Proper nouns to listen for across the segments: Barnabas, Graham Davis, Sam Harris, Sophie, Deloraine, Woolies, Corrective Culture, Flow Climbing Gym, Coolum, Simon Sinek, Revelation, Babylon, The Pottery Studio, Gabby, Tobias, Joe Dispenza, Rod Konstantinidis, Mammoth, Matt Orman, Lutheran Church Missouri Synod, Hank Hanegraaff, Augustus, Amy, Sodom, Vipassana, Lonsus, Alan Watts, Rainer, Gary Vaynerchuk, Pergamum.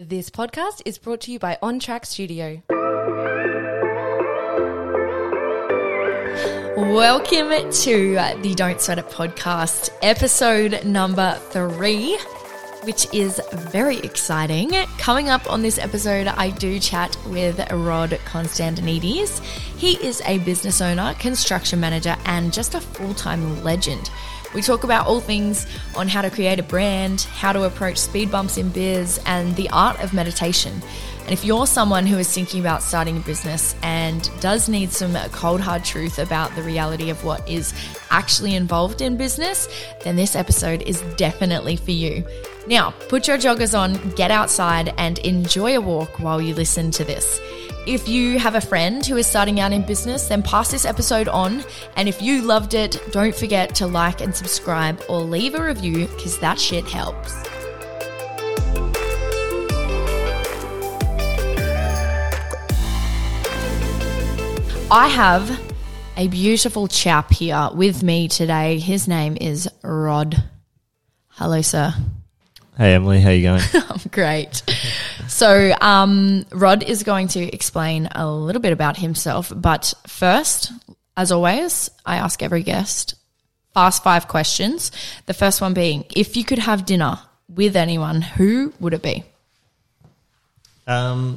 This podcast is brought to you by On Track Studio. Welcome to the Don't Sweat It podcast, episode number 3, which is very exciting. Coming up on this episode, I do chat with Rod Konstantinidis. He is a business owner, construction manager, and just a full-time legend. We talk about all things on how to create a brand, how to approach speed bumps in biz, and the art of meditation. And if you're someone who is thinking about starting a business and does need some cold hard truth about the reality of what is actually involved in business, then this episode is definitely for you. Now, put your joggers on, get outside, and enjoy a walk while you listen to this. If you have a friend who is starting out in business, then pass this episode on. And if you loved it, don't forget to like and subscribe or leave a review because that shit helps. I have a beautiful chap here with me today. His name is Rod. Hello, sir. Hey, Emily. How you going? I'm great. So Rod is going to explain a little bit about himself, but first, as always, I ask every guest fast 5 questions. The first one being, if you could have dinner with anyone, who would it be? I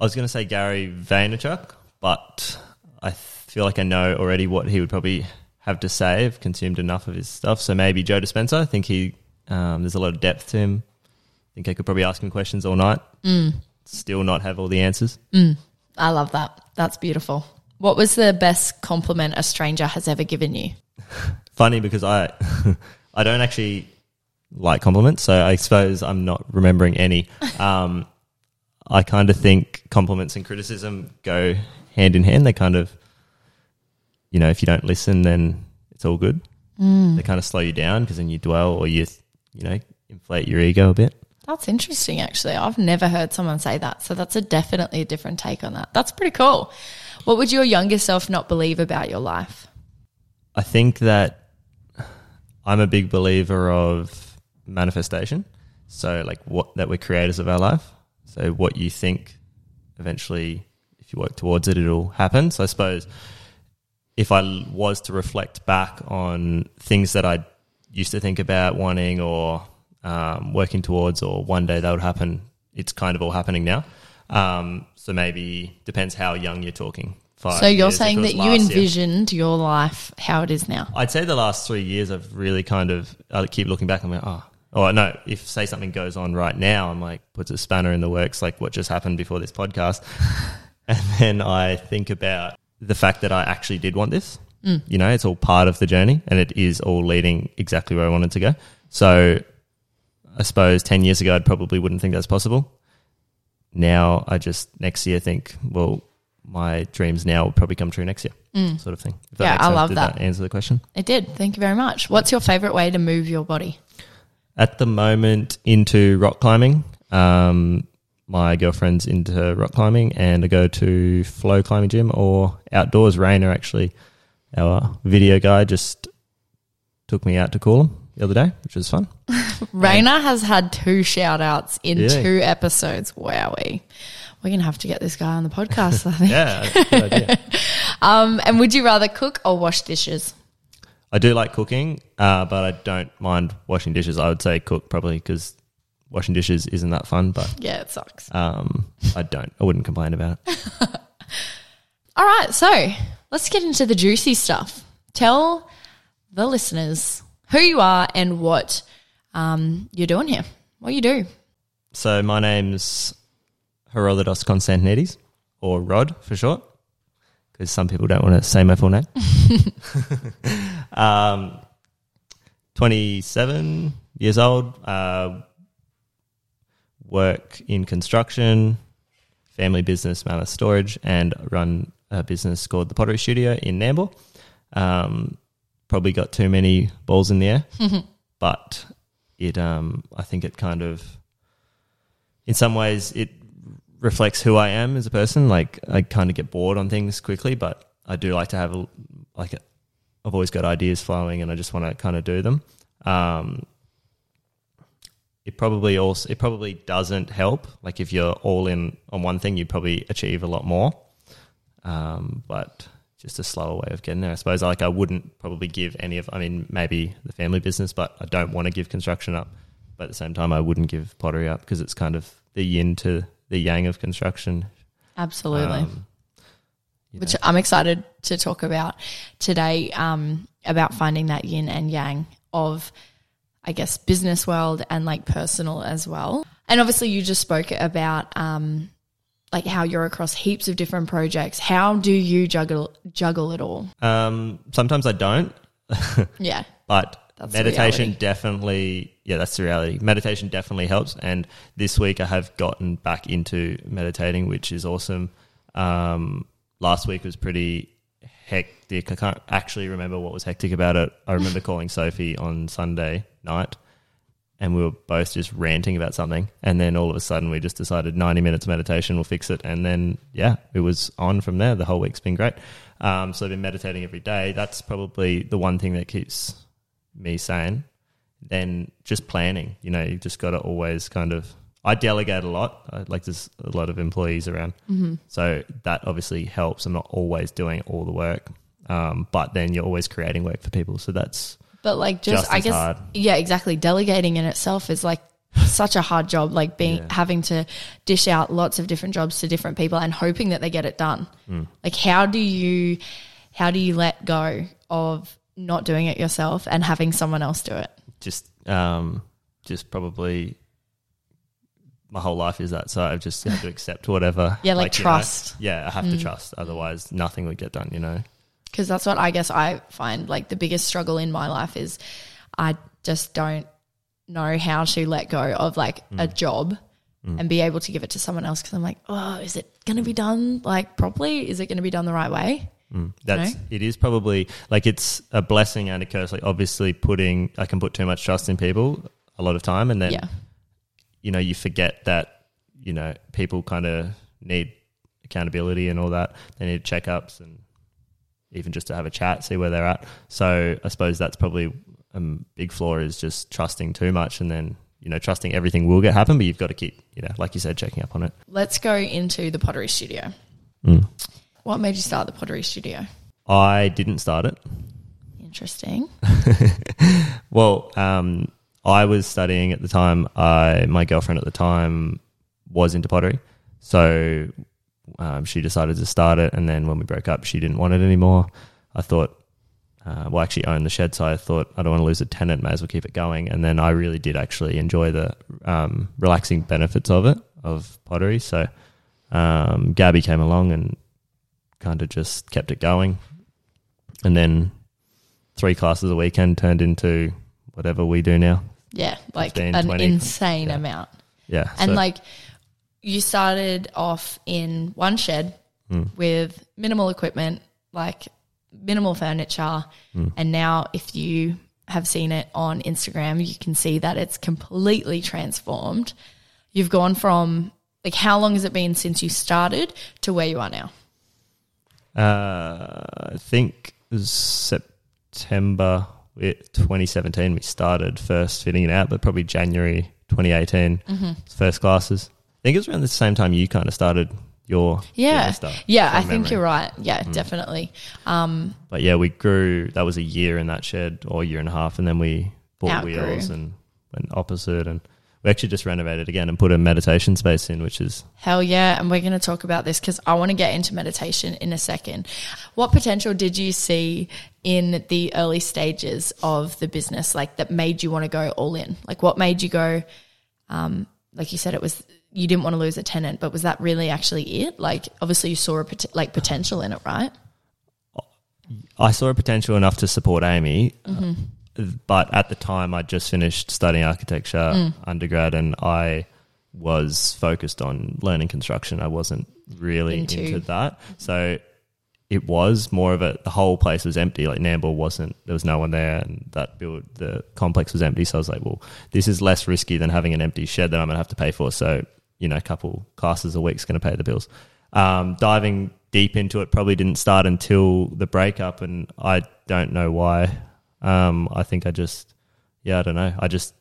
was going to say Gary Vaynerchuk, but I feel like I know already what he would probably have to say. I've consumed enough of his stuff, so maybe Joe Dispenza. I think he there's a lot of depth to him. I think I could probably ask him questions all night, still not have all the answers. I love that. That's beautiful. What was the best compliment a stranger has ever given you? Funny, because I don't actually like compliments, so I suppose I'm not remembering any. I kind of think compliments and criticism go hand in hand. They kind of, you know, if you don't listen, then it's all good. They kind of slow you down because then you dwell or you inflate your ego a bit. That's interesting, actually. I've never heard someone say that, so that's definitely a different take on that. That's pretty cool. What would your younger self not believe about your life? I think that I'm a big believer of manifestation, so that we're creators of our life. So what you think, eventually, if you work towards it, it'll happen. So I suppose if I was to reflect back on things that I used to think about wanting or working towards, or one day that would happen, it's kind of all happening now. So maybe depends how young you're talking. 5 So you're saying that you envisioned your life how it is now? I'd say the last 3 years I've really I keep looking back and I'm like, if say something goes on right now, I'm like, puts a spanner in the works, like what just happened before this podcast. And then I think about the fact that I actually did want this. You know, it's all part of the journey and it is all leading exactly where I wanted to go. So I suppose 10 years ago I probably wouldn't think that's possible. Now I just next year think, well, my dreams now will probably come true next year, sort of thing. If that makes sense. I love did that. Answer the question? It did. Thank you very much. What's your favourite way to move your body? At the moment, into rock climbing. My girlfriend's into rock climbing, and I go to Flow Climbing Gym or outdoors. Rainer, actually, our video guy, just took me out to Coolum the other day, which was fun. Rainer has had 2 shout-outs in 2 episodes. Wowie. We're going to have to get this guy on the podcast, I think. Yeah, that's a good idea. And would you rather cook or wash dishes? I do like cooking, but I don't mind washing dishes. I would say cook probably because washing dishes isn't that fun. But yeah, it sucks. I wouldn't complain about it. All right, so let's get into the juicy stuff. Tell the listeners who you are and what you're doing here, what you do. So my name's Herodotos Constantinides, or Rod for short, because some people don't want to say my full name. 27 years old, work in construction, family business, Mammoth Storage, and run a business called The Pottery Studio in Nambour. Probably got too many balls in the air, but it I think it kind of, in some ways, it reflects who I am as a person. Like I kind of get bored on things quickly, but I do like to have I've always got ideas flowing, and I just want to kind of do them. it probably doesn't help. Like if you're all in on one thing, you'd probably achieve a lot more. But just a slower way of getting there, I suppose. Like I wouldn't probably give maybe the family business, but I don't want to give construction up. But at the same time, I wouldn't give pottery up because it's kind of the yin to the yang of construction. Absolutely. Which I'm excited to talk about today, about finding that yin and yang of, I guess, business world and like personal as well. And obviously you just spoke about like how you're across heaps of different projects. How do you juggle it all? Sometimes I don't. Yeah. But meditation definitely, that's the reality. Meditation definitely helps. And this week I have gotten back into meditating, which is awesome. Last week was pretty hectic. I can't actually remember what was hectic about it. I remember calling Sophie on Sunday night and we were both just ranting about something. And then all of a sudden we just decided 90 minutes of meditation will fix it. And then, it was on from there. The whole week's been great. So I've been meditating every day. That's probably the one thing that keeps me sane. Then just planning. You've just got to always kind of – I delegate a lot. There's a lot of employees around. Mm-hmm. So that obviously helps. I'm not always doing all the work. But then you're always creating work for people. So that's – but like just I guess hard. Yeah, exactly. Delegating in itself is like such a hard job, like having to dish out lots of different jobs to different people and hoping that they get it done. Mm. Like how do you let go of not doing it yourself and having someone else do it? Just probably my whole life is that. So I've just had to accept whatever. Yeah, like trust. I have to trust. Otherwise nothing would get done, Because that's what I guess I find like the biggest struggle in my life is I just don't know how to let go of like a job and be able to give it to someone else because I'm like, oh, is it going to be done like properly? Is it going to be done the right way? It is probably like it's a blessing and a curse. Like obviously I can put too much trust in people a lot of time and then, you forget that, people kind of need accountability and all that. They need checkups and even just to have a chat, see where they're at. So I suppose that's probably a big flaw is just trusting too much and then, trusting everything will get happen, but you've got to keep, like you said, checking up on it. Let's go into the Pottery Studio. Mm. What made you start the Pottery Studio? I didn't start it. Interesting. Well, I was studying at the time. My girlfriend at the time was into pottery. So she decided to start it, and then when we broke up, she didn't want it anymore. I thought, I actually owned the shed, so I thought I don't want to lose a tenant, may as well keep it going. And then I really did actually enjoy the relaxing benefits of pottery. So Gabby came along and kind of just kept it going. And then 3 classes a weekend turned into whatever we do now. Yeah, like 15, an 20. Insane amount. Yeah. And you started off in one shed with minimal equipment, like minimal furniture. And now if you have seen it on Instagram, you can see that it's completely transformed. You've gone from like how long has it been since you started to where you are now? I think it was September 2017 we started first fitting it out, but probably January 2018 first classes. I think it was around the same time you kind of started your stuff. Yeah, I think you're right. Yeah, definitely. But yeah, we grew. That was a year in that shed or a year and a half, and then we bought wheels and went opposite. And we actually just renovated again and put a meditation space in, which is... Hell yeah, and we're going to talk about this because I want to get into meditation in a second. What potential did you see in the early stages of the business like that made you want to go all in? Like what made you go, like you said, it was... You didn't want to lose a tenant, but was that really actually it? Like obviously you saw potential in it, right? I saw a potential enough to support Amy, but at the time I just finished studying architecture undergrad and I was focused on learning construction. I wasn't really into that. So it was more of the whole place was empty. Like Nambour there was no one there and the complex was empty. So I was like, well, this is less risky than having an empty shed that I'm going to have to pay for. So a couple classes a week's going to pay the bills. Diving deep into it probably didn't start until the breakup, and I don't know why. I think I just, I don't know. I just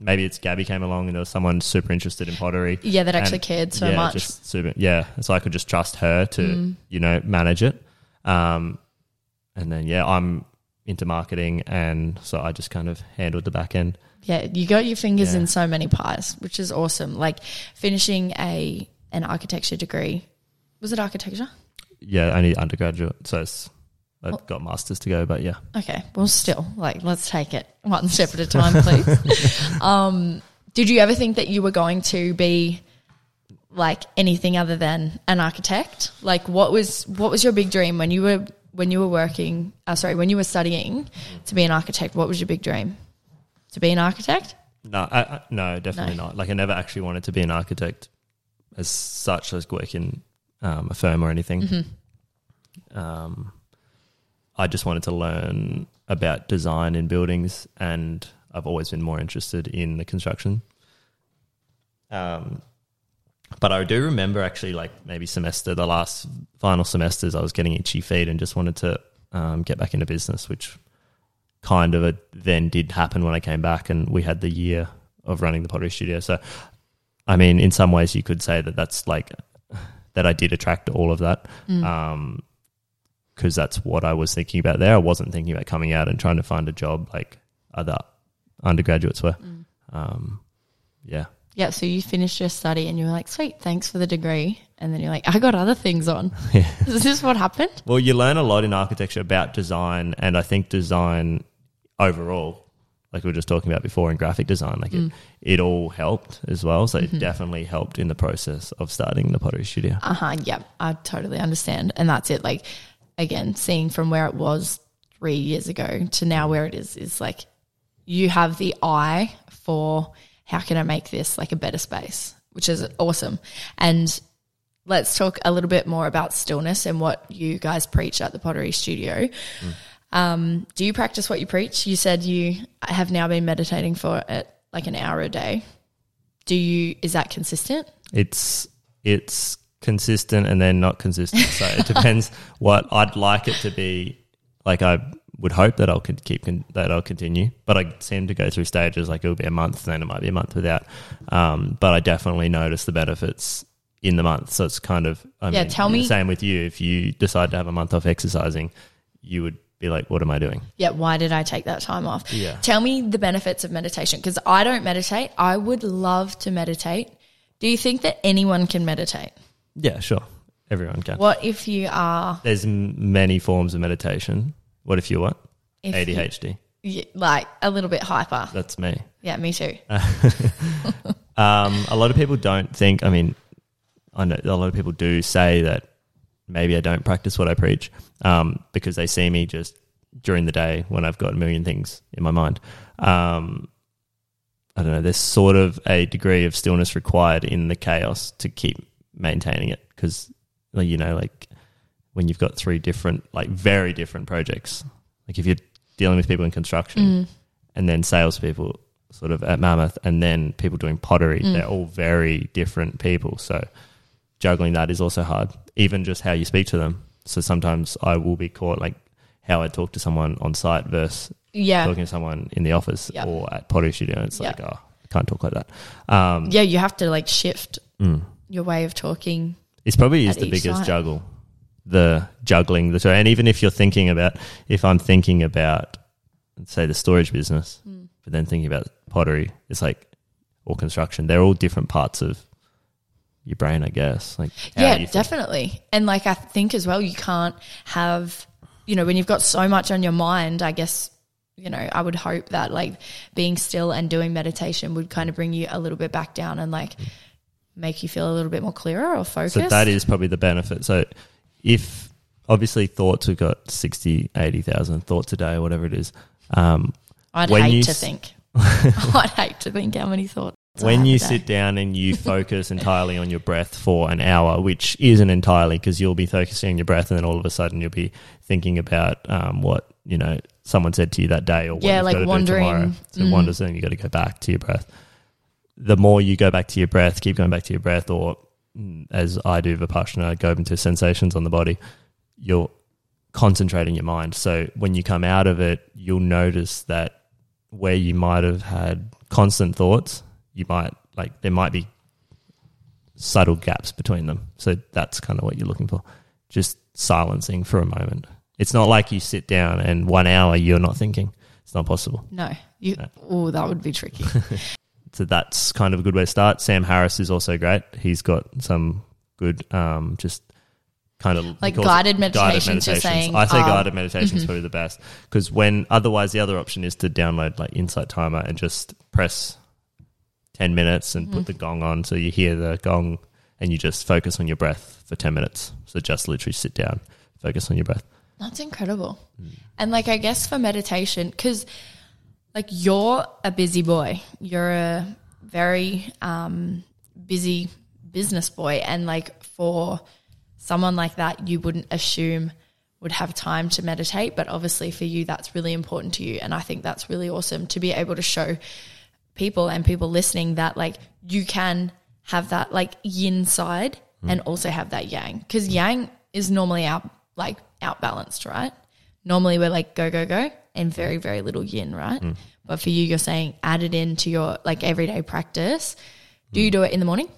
maybe it's Gabby came along and there was someone super interested in pottery. Yeah, that actually cared so much. Just super, yeah, and so I could just trust her to, you know, manage it. And then, yeah, I'm into marketing, and so I just kind of handled the back end. Yeah, you got your fingers in so many pies, which is awesome. Like finishing an architecture degree. Was it architecture? Yeah, only undergraduate, so it's, I've got masters to go, but yeah. Okay, well still, like, let's take it one step at a time, please. Did you ever think that you were going to be like anything other than an architect? Like what was your big dream when you were when you were studying to be an architect? What was your big dream? To be an architect? No, no, definitely not. Like I never actually wanted to be an architect as such, as work in a firm or anything. I just wanted to learn about design in buildings, and I've always been more interested in the construction. But I do remember actually, like maybe the last final semesters, I was getting itchy feet and just wanted to get back into business, which kind of then did happen when I came back, and we had the year of running the Pottery Studio. So, I mean, in some ways you could say that that's like that I did attract all of that, because that's what I was thinking about there. I wasn't thinking about coming out and trying to find a job like other undergraduates were. Yeah, so you finished your study and you were like, sweet, thanks for the degree. And then you're like, I got other things on. Yeah. Is this what happened? Well, you learn a lot in architecture about design, and I think design overall, like we were just talking about before in graphic design, like it all helped as well. So it definitely helped in the process of starting the Pottery Studio. Yeah, I totally understand. And that's it. Like, again, seeing from where it was 3 years ago to now where it is like you have the eye for how can I make this like a better space, which is awesome. And let's talk a little bit more about stillness and what you guys preach at the Pottery Studio. Do you practice what you preach? You said you have now been meditating for like an hour a day. Is that consistent? It's consistent and then not consistent. So it depends what I'd like it to be. Like I would hope that I'll continue, but I seem to go through stages. Like it'll be a month, then it might be a month without. But I definitely notice the benefits in the month. So it's kind of the same with you. If you decide to have a month off exercising, you would be like, what am I doing? Yeah, why did I take that time off? Yeah. Tell me the benefits of meditation, because I don't meditate. I would love to meditate. Do you think that anyone can meditate? Yeah, sure. Everyone can. What if you are... There's many forms of meditation. What if you're what? ADHD. Like a little bit hyper. That's me. Yeah, me too. A lot of people don't think... I mean, I know a lot of people do say that maybe I don't practice what I preach because they see me just during the day when I've got a million things in my mind. I don't know. There's sort of a degree of stillness required in the chaos to keep maintaining it, because you know, like when you've got three different, like very different projects, like if you're dealing with people in construction and then salespeople sort of at Mammoth and then people doing pottery, they're all very different people, so juggling that is also hard, even just how you speak to them. So sometimes I will be caught like how I talk to someone on site versus talking to someone in the office or at Pottery Studio. It's like, oh, I can't talk like that. You have to like shift your way of talking. It's probably is the biggest side. Juggling the two. And even if you're thinking about, if I'm thinking about, say, the storage business, but then thinking about pottery, it's like, or construction, they're all different parts of your brain, I guess. Like, yeah, definitely. And like, I think as well, you can't have, you know, when you've got so much on your mind, I guess, you know, I would hope that like being still and doing meditation would kind of bring you a little bit back down and like, make you feel a little bit more clearer or focused. So that is probably the benefit. So if obviously thoughts, we've got 60, 80,000 thoughts a day, whatever it is. I'd hate to think. I'd hate to think how many thoughts. When you sit down and you focus entirely on your breath for an hour, which isn't entirely, because you'll be focusing on your breath and then all of a sudden you'll be thinking about what, you know, someone said to you that day or what you've got to do tomorrow. So it wanders and you've got to go back to your breath. The more you go back to your breath, keep going back to your breath, or as I do Vipassana, go into sensations on the body, you're concentrating your mind. So when you come out of it, you'll notice that where you might have had constant thoughts, you might like there might be subtle gaps between them. So that's kind of what you're looking for, just silencing for a moment. It's not like you sit down and 1 hour you're not thinking. It's not possible. No. Oh, that would be tricky. So that's kind of a good way to start. Sam Harris is also great. He's got some good just kind of like guided meditations. I say guided meditation is probably the best, because when otherwise the other option is to download like Insight Timer and just press 10 minutes and put the gong on, so you hear the gong and you just focus on your breath for 10 minutes. So just literally sit down, focus on your breath. That's incredible. And like I guess for meditation, because like you're a busy boy, you're a very busy business boy, and like for someone like that you wouldn't assume would have time to meditate, but obviously for you that's really important to you. And I think that's really awesome to be able to show people and people listening that like you can have that like yin side and also have that yang, because yang is normally our like outbalanced, right? Normally we're like go, go, go and very, very little yin, right? But for you, you're saying add it into your like everyday practice. Do you do it in the morning?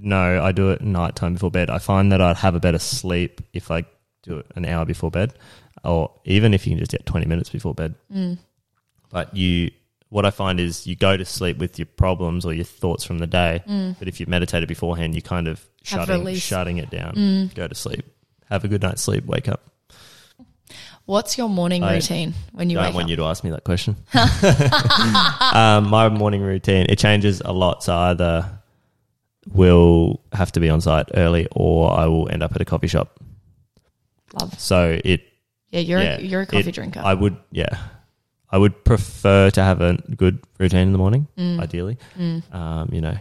No, I do it nighttime before bed. I find that I'd have a better sleep if I do it an hour before bed, or even if you can just get 20 minutes before bed. But what I find is you go to sleep with your problems or your thoughts from the day, but if you've meditated beforehand, you kind of shutting it down, go to sleep. Have a good night's sleep, wake up. What's your morning routine when you wake up? I don't want you to ask me that question. My morning routine, it changes a lot. So either we'll have to be on site early or I will end up at a coffee shop. Love. So it... Yeah, you're a coffee drinker. I would prefer to have a good routine in the morning, ideally. You know,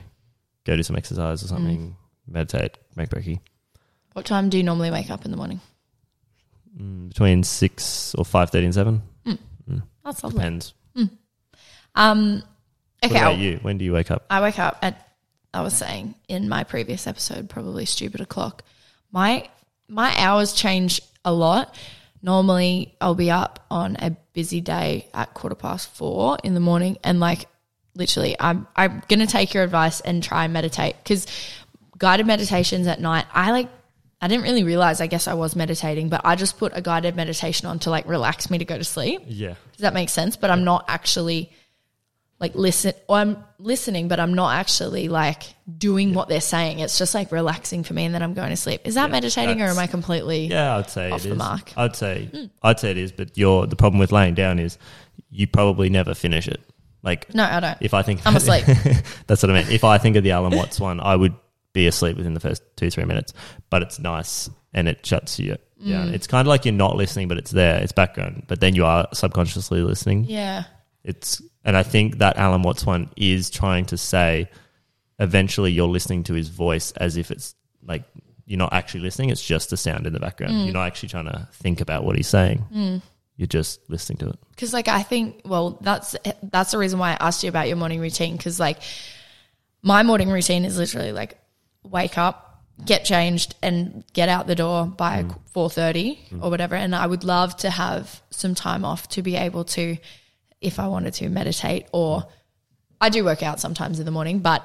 go do some exercise or something, meditate, make brekkie. What time do you normally wake up in the morning? Between 6 or 5:30 and 7. That's lovely. Depends. Okay. What about you? When do you wake up? I wake up at, I was saying in my previous episode, probably stupid o'clock. My hours change a lot. Normally I'll be up on a busy day at 4:15 in the morning, and like literally I'm going to take your advice and try and meditate, because guided meditations at night, I didn't really realize, I guess I was meditating, but I just put a guided meditation on to like relax me to go to sleep. Yeah. Does that make sense? But I'm not actually like I'm listening, but I'm not actually like doing what they're saying. It's just like relaxing for me, and then I'm going to sleep. Is that meditating, or am I completely I'd say off the mark? I'd say it is, but the problem with laying down is you probably never finish it. Like no, I don't. If I think I'm asleep. That's what I mean. If I think of the Alan Watts one, I would be asleep within the first 2-3 minutes, but it's nice and it shuts you down. It's kind of like you're not listening, but it's there, it's background, but then you are subconsciously listening. And I think that Alan Watts one is trying to say eventually you're listening to his voice as if it's like you're not actually listening, it's just a sound in the background. You're not actually trying to think about what he's saying. You're just listening to it. Because like I think, well, that's the reason why I asked you about your morning routine, because like my morning routine is literally like wake up, get changed and get out the door by 4:30 or whatever, and I would love to have some time off to be able to, if I wanted to, meditate. Or I do work out sometimes in the morning, but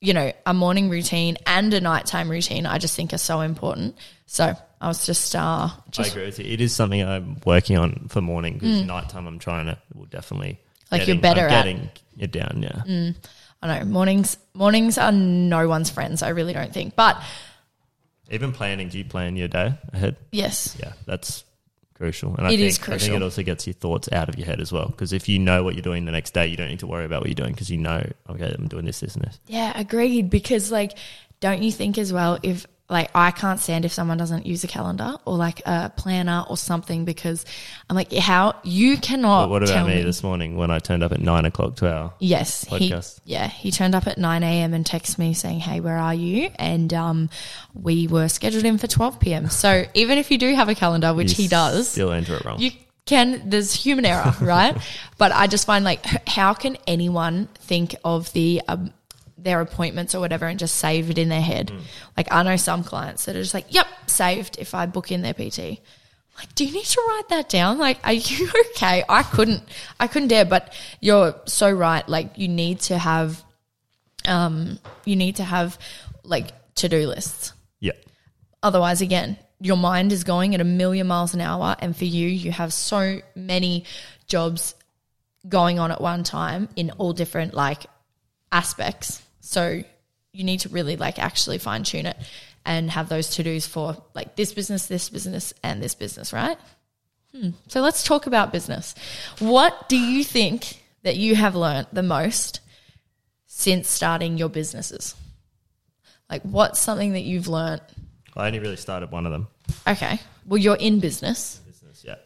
you know, a morning routine and a nighttime routine I just think are so important. So I was just I agree with you. It is something I'm working on for morning, because nighttime I'm trying to definitely like you're better at getting it down. I know mornings are no one's friends, I really don't think. But even planning, do you plan your day ahead? Yes. Yeah, that's crucial. And I think it also gets your thoughts out of your head as well, because if you know what you're doing the next day, you don't need to worry about what you're doing, because you know, okay, I'm doing this, this and this. Yeah, agreed. Because like, don't you think as well, if like I can't stand if someone doesn't use a calendar or like a planner or something, because I'm like, how you cannot. But what about me this morning when I turned up at 9 o'clock to our podcast? He turned up at 9 a.m. and texted me saying, "Hey, where are you?" And we were scheduled in for 12 p.m. So even if you do have a calendar, which he does, still enter it wrong. There's human error, right? But I just find like, how can anyone think of the their appointments or whatever and just save it in their head? Like I know some clients that are just like, yep, saved if I book in their PT. like, do you need to write that down? Like, are you okay? I couldn't dare, but you're so right. Like, you need to have like to-do lists. Yeah. Otherwise, again, your mind is going at 1,000,000 miles an hour, and for you have so many jobs going on at one time in all different like aspects. So you need to really like actually fine tune it and have those to-dos for like this business and this business, right? So let's talk about business. What do you think that you have learned the most since starting your businesses? Like, what's something that you've learned? I only really started one of them. Okay. Well, you're in business. Business, yeah.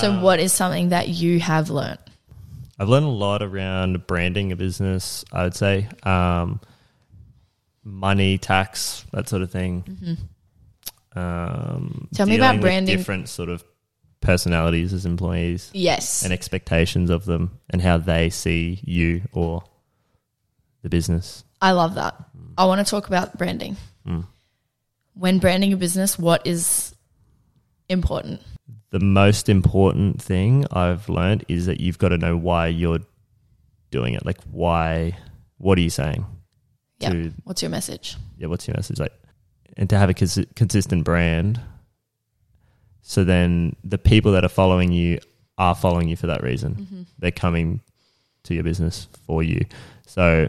So what is something that you have learned? I've learned a lot around branding a business, I would say. Money, tax, that sort of thing. Mm-hmm. Tell me about branding. Different sort of personalities as employees. Yes. And expectations of them and how they see you or the business. I love that. I want to talk about branding. Mm. When branding a business, what is important? The most important thing I've learned is that you've got to know why you're doing it. Like, why? What are you saying? Yeah. What's your message? Yeah. What's your message? Like, and to have a consistent brand. So then the people that are following you for that reason. Mm-hmm. They're coming to your business for you. So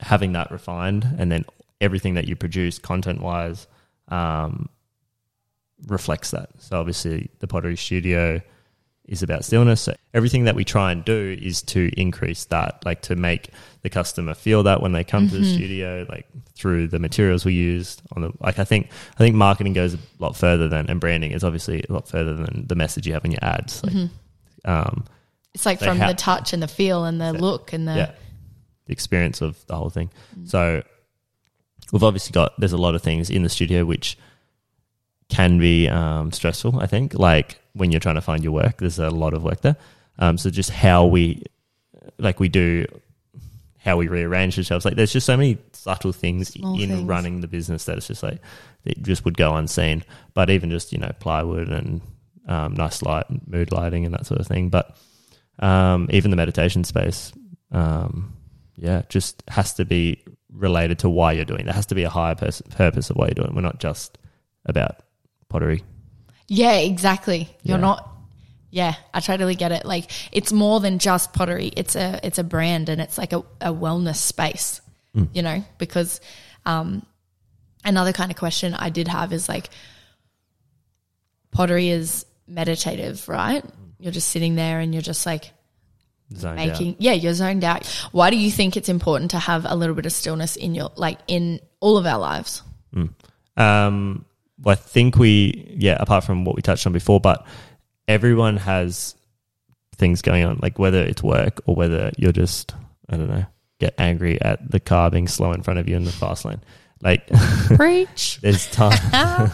having that refined, and then everything that you produce content-wise reflects that. So obviously the Pottery Studio is about stillness. So everything that we try and do is to increase that, like to make the customer feel that when they come to the studio, like through the materials we use. I think marketing goes a lot further than, and branding is obviously a lot further than the message you have in your ads. Like, it's like from the touch and the feel and the look and the experience of the whole thing. Mm-hmm. So we've obviously got, there's a lot of things in the studio which can be stressful, I think. Like when you're trying to find your work, there's a lot of work there. So just how we rearrange ourselves. Like there's just so many subtle things running the business that it's just like, it just would go unseen. But even just, plywood and nice light, mood lighting and that sort of thing. But even the meditation space, just has to be related to why you're doing. There has to be a higher purpose of why you're doing. We're not just about pottery. Yeah, exactly. You're not, I totally get it. Like it's more than just pottery. It's a brand, and it's like a wellness space, because another kind of question I did have is like pottery is meditative, right? You're just sitting there and you're just like, you're zoned out. Why do you think it's important to have a little bit of stillness in all of our lives? Well, I think apart from what we touched on before, but everyone has things going on, like whether it's work or whether you're just, I don't know, get angry at the car being slow in front of you in the fast lane. Like, preach. There's time.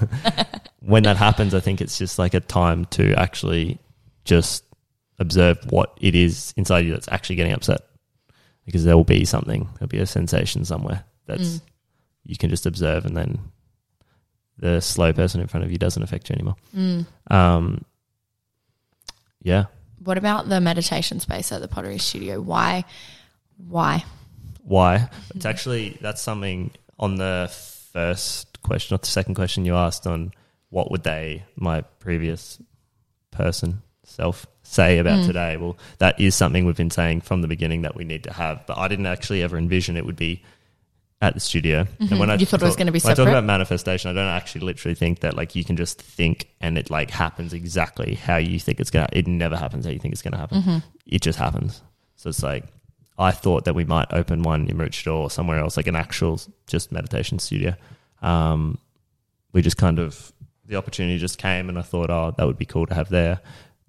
When that happens, I think it's just like a time to actually just observe what it is inside you that's actually getting upset, because there will be something, there'll be a sensation somewhere that's you can just observe, and then the slow person in front of you doesn't affect you anymore. What about the meditation space at the Pottery Studio? Why? It's actually, that's something on the first question or the second question you asked on what would my previous self say about today. Well, that is something we've been saying from the beginning that we need to have, but I didn't actually ever envision it would be at the studio. And when I thought it was going to be separate? I talk about manifestation, I don't actually literally think that like you can just think and it like happens exactly how you think it's going to. It never happens how you think it's going to happen. It just happens. So it's like I thought that we might open one in Richard or somewhere else, like an actual just meditation studio. We just kind of, the opportunity just came, and I thought, that would be cool to have there.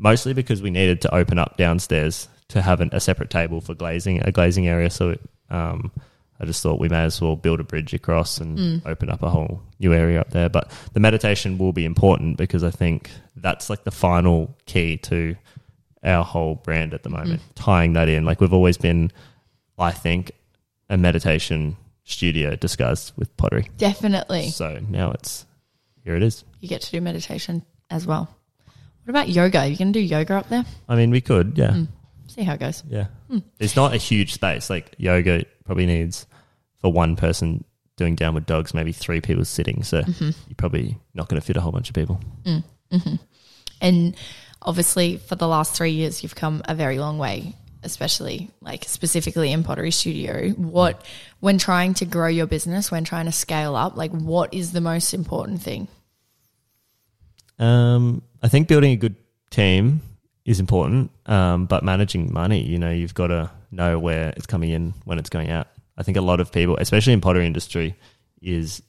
Mostly because we needed to open up downstairs to have a separate table for a glazing area. So I just thought we may as well build a bridge across and open up a whole new area up there. But the meditation will be important because I think that's like the final key to our whole brand at the moment, tying that in. Like we've always been, I think, a meditation studio disguised with pottery. Definitely. So now here it is. You get to do meditation as well. What about yoga? Are you going to do yoga up there? I mean, we could, yeah. See how it goes. Yeah. It's not a huge space. Like yoga probably needs, for one person doing downward dogs, maybe three people sitting. So you're probably not going to fit a whole bunch of people. And obviously for the last 3 years, you've come a very long way, especially like specifically in Pottery Studio. What, when trying to grow your business, when trying to scale up, like what is the most important thing? I think building a good team is important, but managing money, you know, you've got to know where it's coming in, when it's going out. I think a lot of people, especially in pottery industry, is,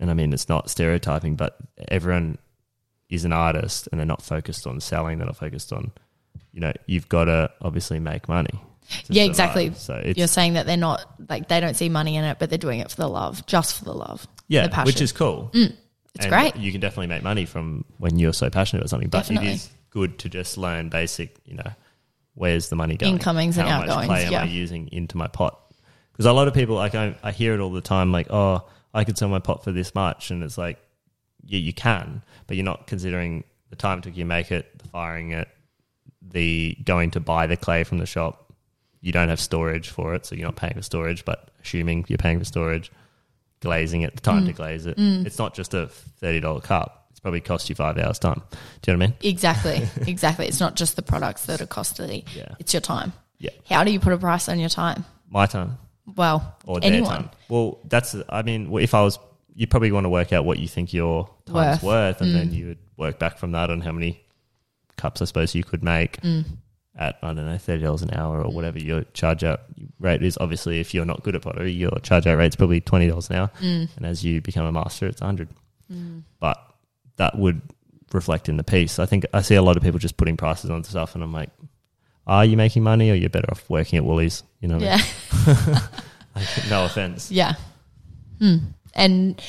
and I mean it's not stereotyping, but everyone is an artist and they're not focused on selling, they're not focused on, you know, you've got to obviously make money. Yeah, exactly. So you're saying that they're not, like they don't see money in it, but they're doing it for the love, just for the love. Yeah, the passion. Which is cool. It's great. You can definitely make money from when you're so passionate about something. But definitely. It is good to just learn basic, you know, where's the money going? Incomings and outgoings. How much clay am I using into my pot? Because a lot of people, like I hear it all the time, like, oh, I could sell my pot for this much. And it's like, yeah, you can, but you're not considering the time it took you to make it, the firing it, the going to buy the clay from the shop. You don't have storage for it, so you're not paying for storage, but assuming you're paying for storage. Glazing it, the time to glaze it. It's not just a $30 cup. It's probably cost you 5 hours time. Do you know what I mean? Exactly. It's not just the products that are costly. Yeah. It's your time. Yeah. How do you put a price on your time? My time. Well, or anyone. Their time. Well, that's, I mean, if I was, you probably want to work out what you think your time's worth and then you would work back from that on how many cups I suppose you could make at, I don't know, $30 an hour or whatever your charge out rate is. Obviously, if you're not good at pottery, your charge out rate's probably $20 an hour. And as you become a master, it's $100. But that would reflect in the piece. I think I see a lot of people just putting prices on stuff and I'm like, are you making money or you're better off working at Woolies? You know what I mean? Like, no offense. Yeah. And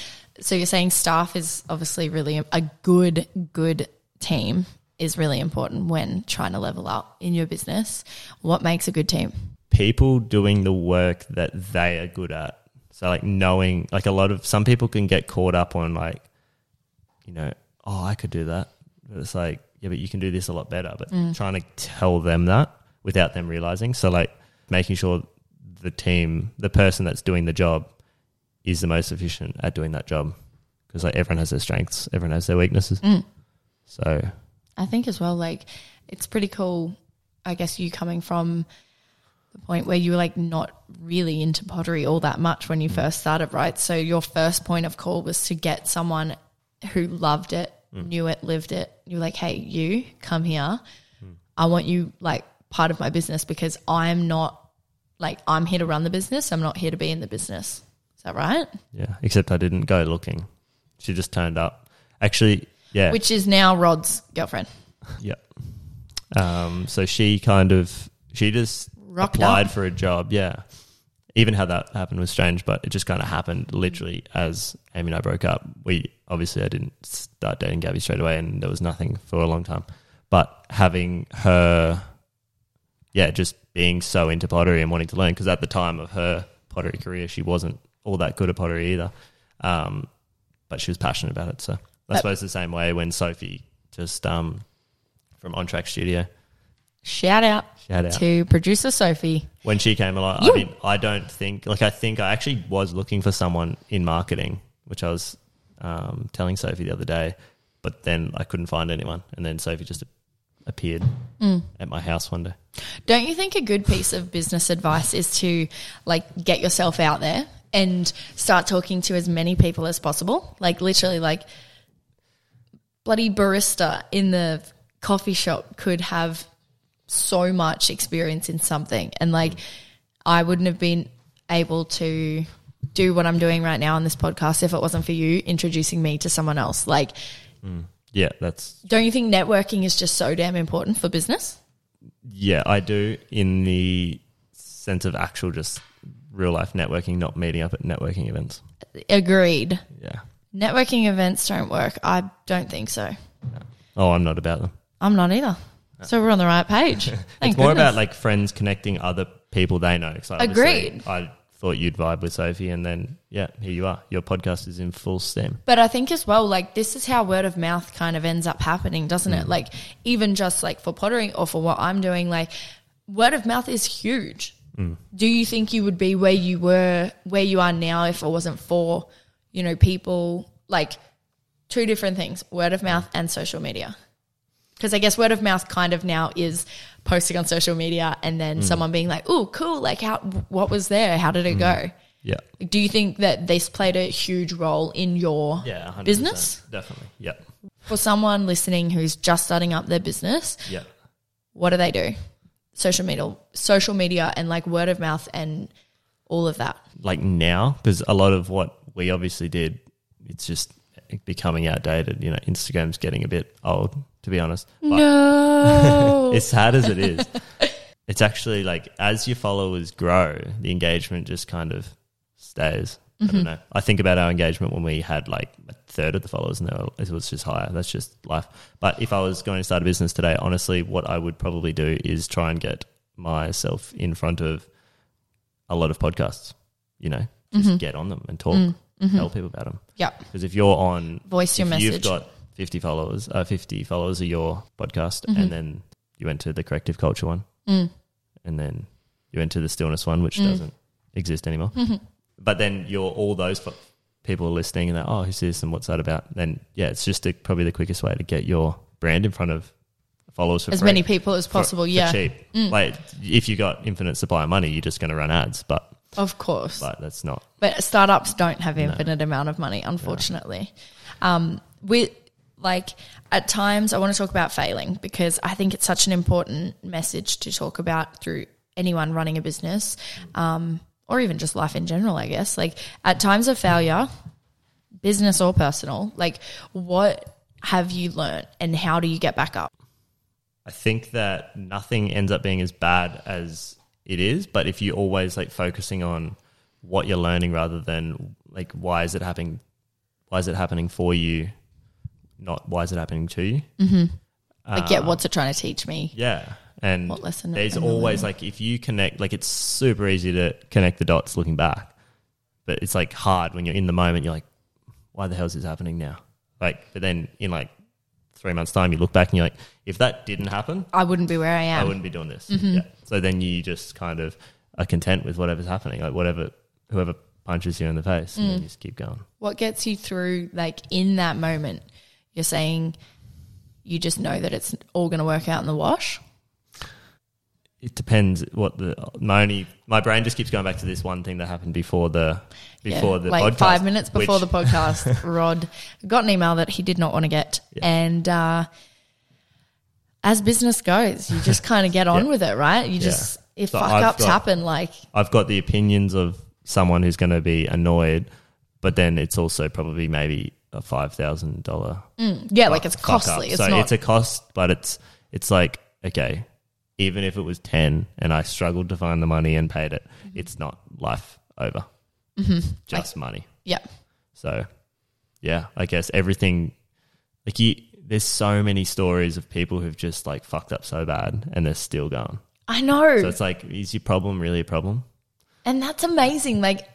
so you're saying staff is obviously really a good team. Is really important when trying to level up in your business. What makes a good team? People doing the work that they are good at. So like knowing, like a lot of, some people can get caught up on like, you know, oh, I could do that. But it's like, yeah, but you can do this a lot better. But trying to tell them that without them realizing. So like making sure the team, the person that's doing the job is the most efficient at doing that job. Because like everyone has their strengths, everyone has their weaknesses. So I think as well, like, it's pretty cool, I guess, you coming from the point where you were, like, not really into pottery all that much when you first started, right? So your first point of call was to get someone who loved it, knew it, lived it. You were like, hey, you, come here. I want you, like, part of my business because I'm not, like, I'm here to run the business. I'm not here to be in the business. Is that right? Yeah, except I didn't go looking. She just turned up. Actually, yeah. Which is now Rod's girlfriend. Yep. So she kind of, she just rocked applied up for a job. Yeah. Even how that happened was strange, but it just kind of happened literally as Amy and I broke up. We, obviously I didn't start dating Gabby straight away and there was nothing for a long time. But having her, yeah, just being so into pottery and wanting to learn, because at the time of her pottery career, she wasn't all that good at pottery either. But she was passionate about it, so. I suppose the same way when Sophie just from On Track Studio. Shout out to producer Sophie. when she came along, I mean, I don't think – like I think I actually was looking for someone in marketing, which I was telling Sophie the other day, but then I couldn't find anyone. And then Sophie just appeared at my house one day. Don't you think a good piece of business advice is to like get yourself out there and start talking to as many people as possible? Like literally like – bloody barista in the coffee shop could have so much experience in something, and like I wouldn't have been able to do what I'm doing right now on this podcast if it wasn't for you introducing me to someone else. Like yeah, that's, don't you think networking is just so damn important for business? Yeah, I do, in the sense of actual just real life networking, not meeting up at networking events. Agreed. Yeah. Networking events don't work. I don't think so. No. Oh, I'm not about them. I'm not either. No. So we're on the right page. It's more about like friends connecting other people they know. Agreed. I thought you'd vibe with Sophie, and then, yeah, here you are. Your podcast is in full steam. But I think as well, like, this is how word of mouth kind of ends up happening, doesn't it? Like, even just, like, for pottery or for what I'm doing, like, word of mouth is huge. Do you think you would be where you are now if it wasn't for, you know, people, like, two different things, word of mouth and social media? Because I guess word of mouth kind of now is posting on social media and then someone being like, oh, cool, like, how, what was there? How did it go? Yeah. Do you think that this played a huge role in your 100%, business? Definitely, yeah. For someone listening who's just starting up their business, what do? Social media and, like, word of mouth and all of that. Like, now, because a lot of what we obviously did, it's just becoming outdated. You know, Instagram's getting a bit old, to be honest. But no. As sad as it is, it's actually, like, as your followers grow, the engagement just kind of stays. I don't know. I think about our engagement when we had, like, a third of the followers, and it was just higher. That's just life. But if I was going to start a business today, honestly, what I would probably do is try and get myself in front of a lot of podcasts, you know, just get on them and talk, tell people about them. Yeah. Because if you're on – voice your message. If you've got 50 followers of your podcast and then you enter the Corrective Culture one and then you enter the Stillness one, which doesn't exist anymore. But then you're all those people listening and they're, oh, who's this and what's that about? Then, yeah, it's just probably the quickest way to get your brand in front of followers for free, many people as possible, for cheap. Like, if you got infinite supply of money, you're just going to run ads, but... Of course. But that's not... But startups don't have infinite amount of money, unfortunately. Yeah. At times I want to talk about failing because I think it's such an important message to talk about through anyone running a business, or even just life in general, I guess. Like, at times of failure, business or personal, like, what have you learned and how do you get back up? I think that nothing ends up being as bad as it is, but if you always, like, focusing on what you're learning rather than, like, why is it happening for you, not why is it happening to you? Like, what's it trying to teach me? Yeah. And what lesson there's always, like, if you connect, like, it's super easy to connect the dots looking back, but it's, like, hard when you're in the moment. You're like, why the hell is this happening now? Like, but then in, like, 3 months' time, you look back and you're like, if that didn't happen, I wouldn't be where I am. I wouldn't be doing this. Yeah. So then you just kind of are content with whatever's happening, like whoever punches you in the face, and then you just keep going. What gets you through, like, in that moment? You're saying you just know that it's all going to work out in the wash. It depends what my brain just keeps going back to this one thing that happened before the like podcast. 5 minutes before the podcast, Rod got an email that he did not want to get. Yeah. And as business goes, you just kind of get on with it, right? You just happen. Like, I've got the opinions of someone who's going to be annoyed, but then it's also probably maybe a $5,000. Yeah, like, it's costly. It's so it's a cost, but it's like, okay. Even if it was 10 and I struggled to find the money and paid it, it's not life over. Just money. Yeah. So, yeah, I guess everything – like, there's so many stories of people who've just, like, fucked up so bad and they're still going. I know. So it's like, is your problem really a problem? And that's amazing. Like,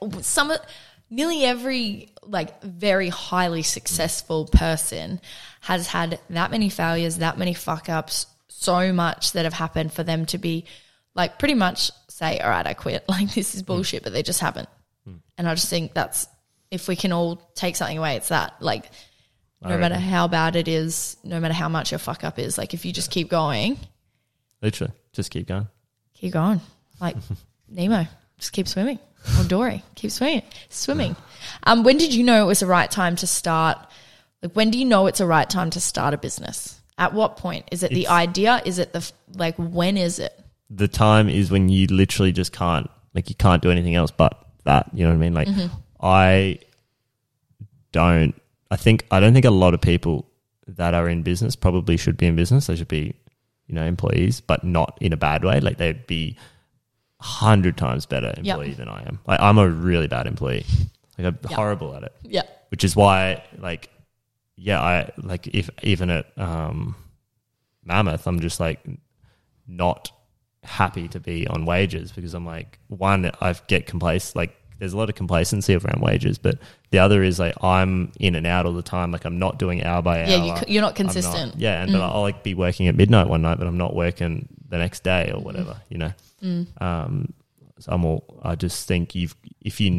nearly every, like, very highly successful person has had that many failures, that many fuck-ups, so much that have happened for them to be, like, pretty much say, all right, I quit. Like, this is bullshit, but they just haven't. And I just think that's, if we can all take something away, it's that. Like, no matter how bad it is, no matter how much your fuck up is, like, if you just keep going. Literally, just keep going. Keep going. Like Nemo, just keep swimming. Or Dory, keep swimming. When did you know it was the right time to start? Like, when do you know it's the right time to start a business? At what point? Is it the idea? Is it like, when is it? The time is when you literally just can't, like, you can't do anything else but that. You know what I mean? Like, I don't think a lot of people that are in business probably should be in business. They should be, you know, employees, but not in a bad way. Like, they'd be 100 times better employee than I am. Like, I'm a really bad employee. Like, I'm horrible at it. Yeah. Which is why, like, yeah, I like, if even at Mammoth, I'm just, like, not happy to be on wages because I'm like, one, I get complacent. Like, there's a lot of complacency around wages, but the other is like I'm in and out all the time. Like I'm not doing hour by hour. Yeah, you're not consistent. But I'll like be working at midnight one night, but I'm not working the next day or whatever, you know. So I just think if you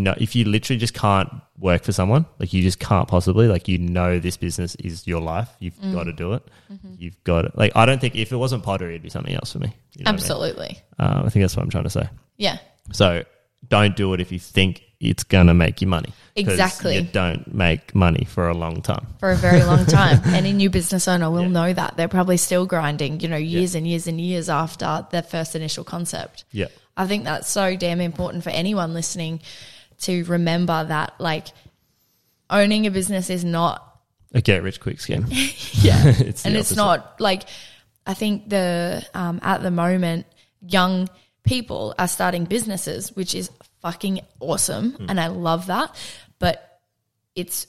literally just can't work for someone, like you just can't possibly, like you know this business is your life. You've got to do it. Mm-hmm. You've got to, like I don't think if it wasn't pottery, it'd be something else for me. You know Absolutely. I mean? I think that's what I'm trying to say. Yeah. So don't do it if you think it's going to make you money. Exactly. You don't make money for a long time. For a very long time. Any new business owner will know that. They're probably still grinding, you know, years and years and years after their first initial concept. Yeah. I think that's so damn important for anyone listening to remember that, like, owning a business is not a get-rich-quick scheme. It's not, like, I think the at the moment young people are starting businesses, which is fucking awesome, and I love that. But it's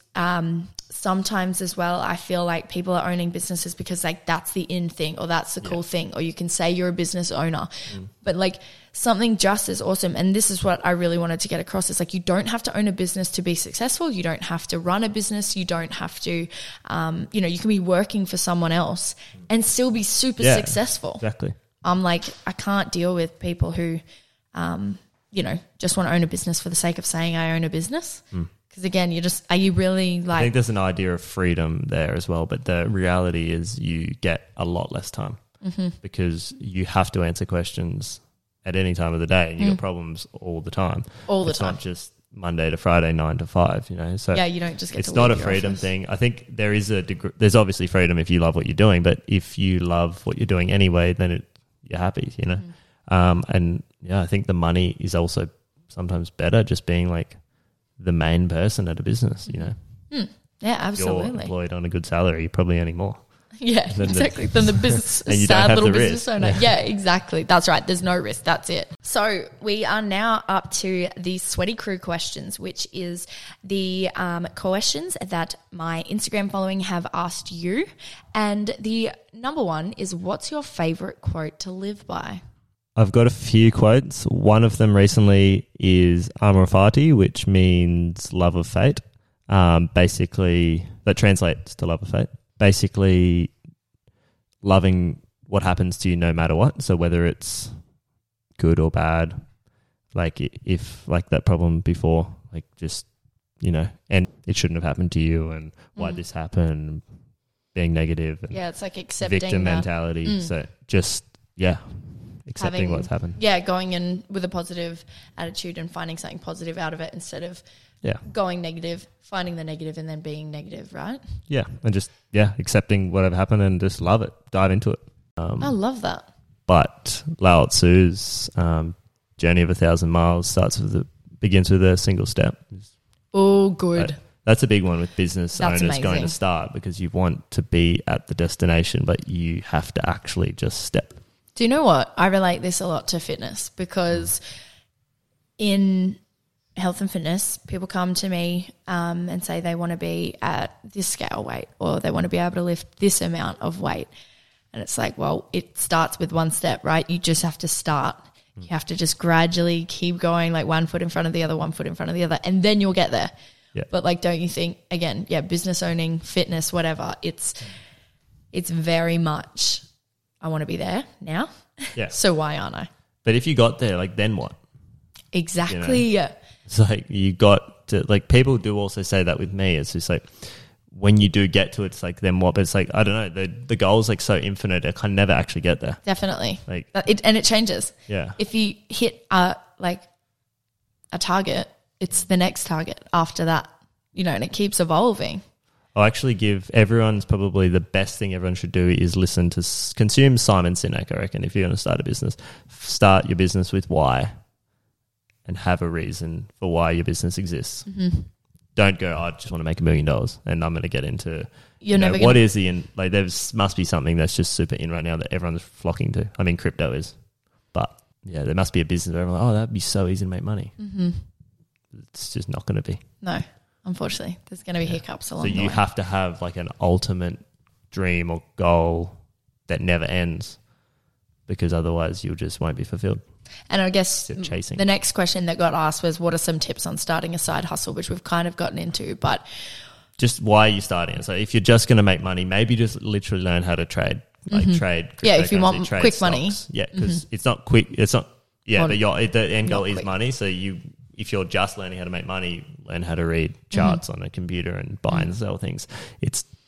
sometimes as well I feel like people are owning businesses because, like, that's the in thing or that's the cool thing or you can say you're a business owner. But, like, something just as awesome, and this is what I really wanted to get across, is like you don't have to own a business to be successful. You don't have to run a business. You don't have to, you know, you can be working for someone else and still be super successful. Exactly. I'm like, I can't deal with people who, you know, just want to own a business for the sake of saying I own a business. Because again, you're just, are you really like... I think there's an idea of freedom there as well, but the reality is you get a lot less time because you have to answer questions at any time of the day and you've got problems all the time. All the time. It's not just Monday to Friday, 9 to 5, you know. So yeah, you don't just get it's not a freedom thing. I think there is a degree, there's obviously freedom if you love what you're doing, but if you love what you're doing anyway, then you're happy, you know. And yeah, I think the money is also sometimes better just being like, the main person at a business, you know. Yeah, absolutely. If you're employed on a good salary, you're probably earning more. Yeah, exactly. Than the business, and you sad don't have little the business risk. Owner. Yeah, exactly. That's right. There's no risk. That's it. So we are now up to the Sweaty Crew questions, which is the questions that my Instagram following have asked you. And the number one is, what's your favorite quote to live by? I've got a few quotes. One of them recently is amor fati, which means love of fate. Basically, that translates to love of fate. Basically, loving what happens to you no matter what. So whether it's good or bad, like if like that problem before, like just, you know, and it shouldn't have happened to you and why'd this happen, being negative. And yeah, it's like accepting victim mentality. So just, yeah. Accepting what's happened. Yeah, going in with a positive attitude and finding something positive out of it instead of going negative, finding the negative and then being negative, right? Yeah, and just, accepting whatever happened and just love it, dive into it. I love that. But Lao Tzu's journey of 1,000 miles begins with a single step. Oh, good. That's a big one with business owners going to start because you want to be at the destination, but you have to actually just step. Do you know what? I relate this a lot to fitness because in health and fitness, people come to me and say they want to be at this scale weight or they want to be able to lift this amount of weight. And it's like, well, it starts with one step, right? You just have to start. You have to just gradually keep going, like one foot in front of the other, one foot in front of the other, and then you'll get there. Yeah. But like, don't you think, again, business owning, fitness, whatever, it's very much... I want to be there now. Yeah. So why aren't I? But if you got there, like, then what? Exactly. You know? It's like you got to, like, people do also say that with me. It's just like when you do get to it, it's like, then what? But it's like, I don't know, the goal is like so infinite. I can never actually get there. Definitely. Like it changes. Yeah. If you hit a target, it's the next target after that, you know, and it keeps evolving. I'll actually give everyone's probably the best thing everyone should do is consume Simon Sinek, I reckon, if you're going to start a business. Start your business with why and have a reason for why your business exists. Mm-hmm. Don't go, I just want to make $1 million and I'm going to get into, there must be something that's just super in right now that everyone's flocking to. I mean, crypto is, but yeah, there must be a business where everyone's like, oh, that'd be so easy to make money. Mm-hmm. It's just not going to be. No. Unfortunately, there's going to be hiccups along the way. So you have to have like an ultimate dream or goal that never ends, because otherwise you just won't be fulfilled. And I guess the next question that got asked was, what are some tips on starting a side hustle, which we've kind of gotten into, but just why are you starting? So if you're just going to make money, maybe just literally learn how to trade, like trade. Yeah, if you want quick stocks. Money. Yeah, because it's not quick. It's not. Yeah, but the end goal is money. So if you're just learning how to make money, learn how to read charts on a computer and buy and sell things.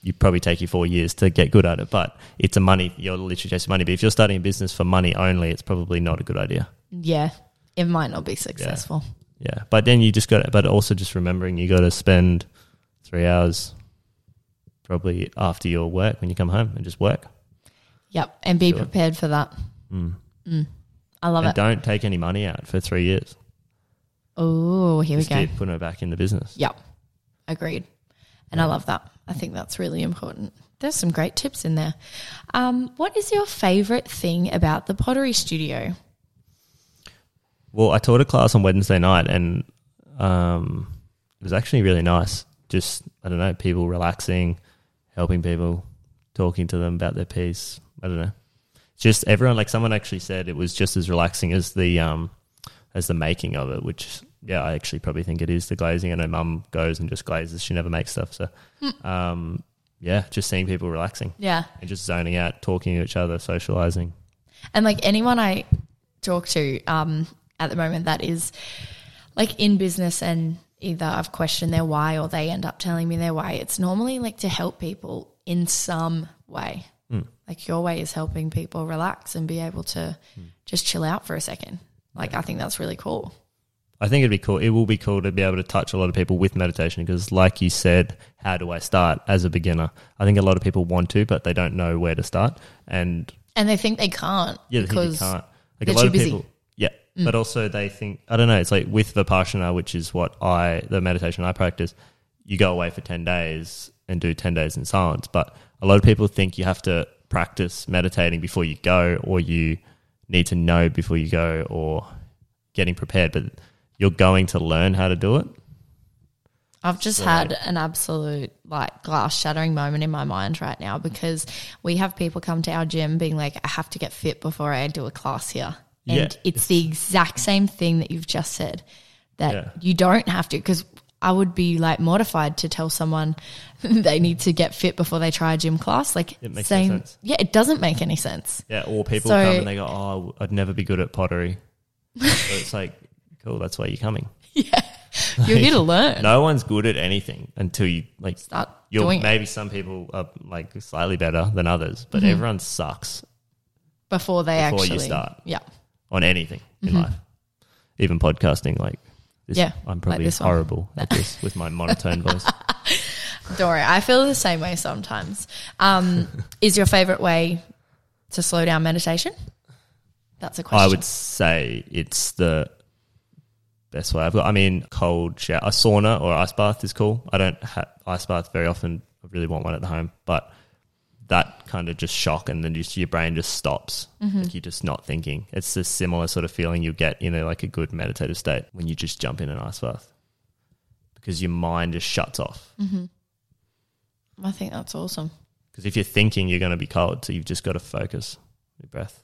You probably take you 4 years to get good at it, but it's you're literally chasing money. But if you're starting a business for money only, it's probably not a good idea. Yeah, it might not be successful. Yeah. But then you just got to, but also just remembering you got to spend 3 hours probably after your work when you come home and just work. Yep, and be prepared for that. I love it. Don't take any money out for 3 years. Oh, here we go. Just keep putting it back in the business. Yep, agreed. And I love that. I think that's really important. There's some great tips in there. What is your favourite thing about the Pottery Studio? Well, I taught a class on Wednesday night and it was actually really nice. Just, I don't know, people relaxing, helping people, talking to them about their piece. I don't know. Just everyone, like someone actually said it was just as relaxing as the making of it, which... Yeah, I actually probably think it is the glazing. I know Mum goes and just glazes. She never makes stuff. So, just seeing people relaxing. Yeah. And just zoning out, talking to each other, socialising. And, like, anyone I talk to at the moment that is, like, in business and either I've questioned their why or they end up telling me their why, it's normally, like, to help people in some way. Like, your way is helping people relax and be able to just chill out for a second. Like, I think that's really cool. I think it'd be cool. It will be cool to be able to touch a lot of people with meditation because, like you said, how do I start as a beginner? I think a lot of people want to, but they don't know where to start, and they think they can't. Yeah, they think they can't. Like a lot of people, yeah, but also they think I don't know. It's like with Vipassana, which is the meditation I practice. You go away for 10 days and do 10 days in silence, but a lot of people think you have to practice meditating before you go, or you need to know before you go, or getting prepared, but you're going to learn how to do it? I've just had an absolute like glass shattering moment in my mind right now because we have people come to our gym being like, I have to get fit before I do a class here. And it's the exact same thing that you've just said, that you don't have to, because I would be like mortified to tell someone they need to get fit before they try a gym class. Like it makes no sense. Yeah, it doesn't make any sense. Yeah, or people come and they go, oh, I'd never be good at pottery. So it's like... Cool, that's why you're coming. Yeah, like, you're here to learn. No one's good at anything until you like start doing it. Maybe some people are like slightly better than others, but everyone sucks before you start. Yeah, on anything in life, even podcasting. Like, this, I'm probably like this horrible at this with my monotone voice. Don't worry, I feel the same way sometimes. Is your favorite way to slow down meditation? That's a question. I would say it's the best way I've got. I mean, cold shower, a sauna or ice bath is cool. I don't have ice bath very often. I really want one at the home, but that kind of just shock and then just your brain just stops. Like you're just not thinking. It's a similar sort of feeling you get in like a good meditative state when you just jump in an ice bath because your mind just shuts off. I think that's awesome. Because if you're thinking, you're going to be cold, so you've just got to focus your breath.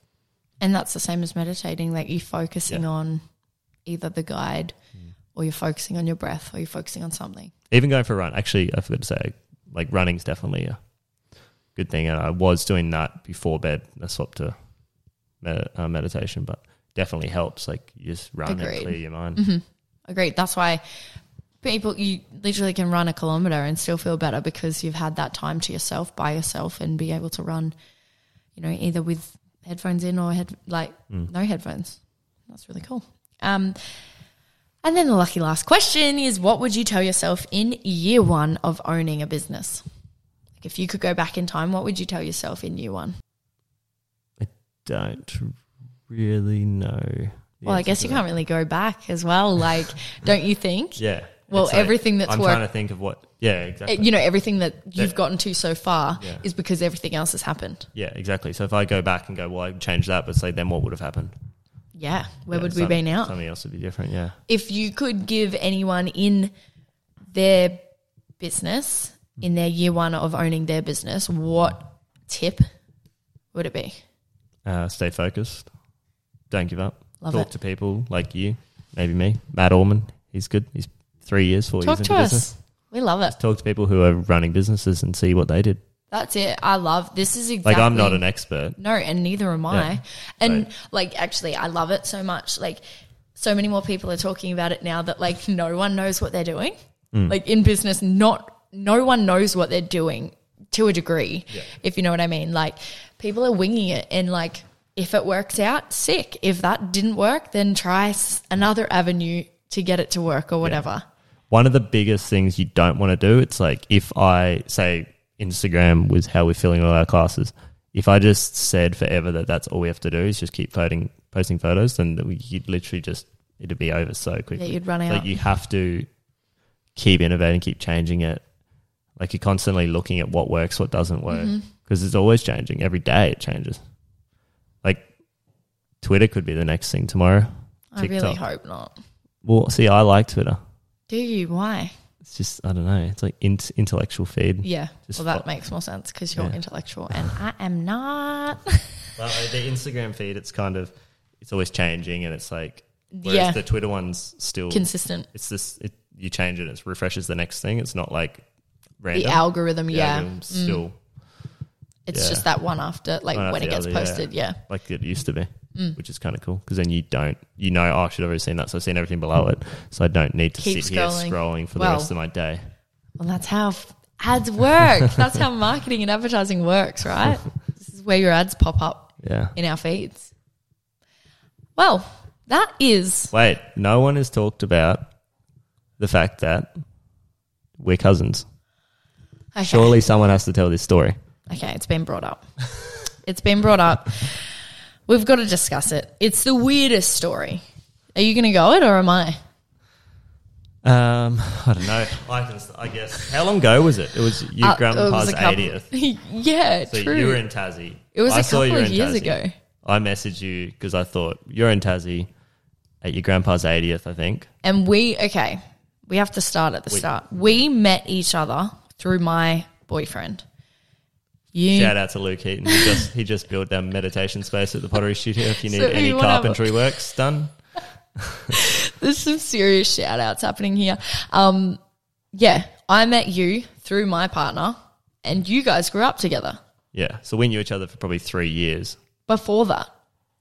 And that's the same as meditating. Like you're focusing on either the guide or you're focusing on your breath or you're focusing on something. Even going for a run. Actually, I forgot to say, like running's definitely a good thing. And I was doing that before bed. I swapped to meditation, but definitely helps. Like you just run and clear your mind. Agreed. That's why you literally can run a kilometre and still feel better because you've had that time to yourself, by yourself, and be able to run, you know, either with headphones in or no headphones. That's really cool. And then the lucky last question is, what would you tell yourself in year one of owning a business? Like if you could go back in time, what would you tell yourself in year one? I don't really know. Well, I guess you can't really go back as well. Like, don't you think? Yeah. Well, like, everything that's I'm trying to think of what. Yeah, exactly. You know, everything that you've gotten to so far is because everything else has happened. Yeah, exactly. So if I go back and go, well, I'd change that, but say then what would have happened? Yeah, where would we be now? Something else would be different, yeah. If you could give anyone in their business, in their year one of owning their business, what tip would it be? Stay focused. Don't give up. Talk to people like you, maybe me. Matt Orman, he's good. He's 4 years into business. We love it. Just talk to people who are running businesses and see what they did. That's it. I love this. Is exactly like, I'm not an expert. No, and neither am I. Yeah, and so, like, actually, I love it so much. Like, so many more people are talking about it now that, like, no one knows what they're doing. Mm. Like, in business, no one knows what they're doing to a degree, if you know what I mean. Like, people are winging it, and like, if it works out, sick. If that didn't work, then try another avenue to get it to work or whatever. Yeah. One of the biggest things you don't want to do, it's like, if I say Instagram was how we're filling all our classes, if I just said forever that that's all we have to do is just keep posting photos, then you'd literally just, it'd be over so quickly. Yeah, you'd run out. Like, you have to keep innovating, keep changing it. Like, you're constantly looking at what works, what doesn't work, because it's always changing. Every day it changes. Like, Twitter could be the next thing tomorrow. I really hope not. Well, see, I like Twitter. Do you? Why? It's just, I don't know. It's like intellectual feed. Yeah. Just that makes more sense because you're intellectual and I am not. Well, the Instagram feed, it's kind of, it's always changing, and it's like, whereas the Twitter one's still consistent. It's this, you change it, it refreshes the next thing. It's not like random. The algorithm, still. It's just that one after, like, one when after it gets other, posted, like it used to be, which is kind of cool, because then you don't, oh, I should have already seen that, so I've seen everything below it, so I don't need to sit here scrolling for the rest of my day. Well, that's how ads work. That's how marketing and advertising works, right? This is where your ads pop up in our feeds. Well, that is... Wait, no one has talked about the fact that we're cousins. Okay. Surely someone has to tell this story. Okay, it's been brought up. We've got to discuss it. It's the weirdest story. Are you going to go it or am I? I don't know. I guess. How long ago was it? It was your grandpa's 80th. Yeah, so true. So you were in Tassie. It was a couple of years ago. I messaged you because I thought, you're in Tassie at your grandpa's 80th, I think. And we have to start at the start. We met each other through my boyfriend. You. Shout out to Luke Heaton. He just built that meditation space at the Pottery Studio. If you need any carpentry works done, there's some serious shout outs happening here. I met you through my partner, and you guys grew up together. Yeah, so we knew each other for probably 3 years. Before that,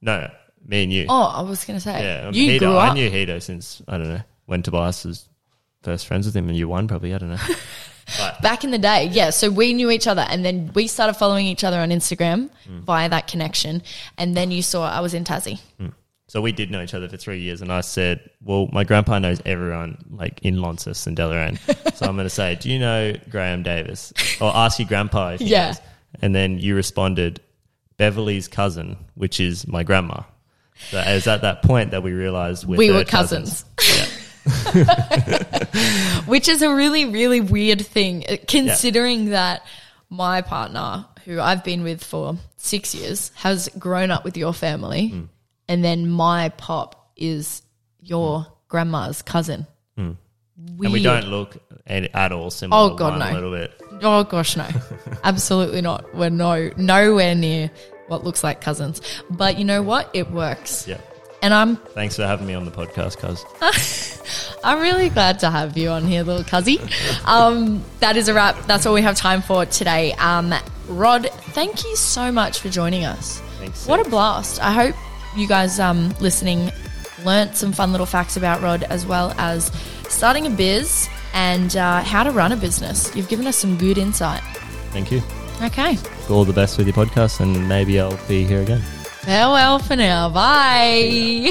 no, me and you. Oh, I was going to say, you Hedo, grew up. I knew Hedo since, I don't know, when Tobias was first friends with him, and you won probably. I don't know. Right. Back in the day, so we knew each other, and then we started following each other on Instagram via that connection, and then you saw I was in Tassie. So we did know each other for 3 years, and I said, well, my grandpa knows everyone, like, in Lonsus and Deloraine, so I'm going to say, do you know Graham Davis? Or ask your grandpa if he knows. And then you responded, Beverly's cousin, which is my grandma. So it was at that point that we realised we were cousins. Yeah. Which is a really, really weird thing, considering that my partner, who I've been with for 6 years, has grown up with your family, and then my pop is your grandma's cousin. Weird. And we don't look at all similar. Oh god, no. A little bit. Oh gosh, no. Absolutely not. We're nowhere near what looks like cousins. But you know what? It works. Yeah. And thanks for having me on the podcast, cuz. I'm really glad to have you on here, little cuzzy. That is a wrap. That's all we have time for today. Rod, thank you so much for joining us. Thanks. What a blast. I hope you guys listening learnt some fun little facts about Rod, as well as starting a biz and how to run a business. You've given us some good insight. Thank you. Okay. All the best with your podcast, and maybe I'll be here again. Farewell for now. Bye.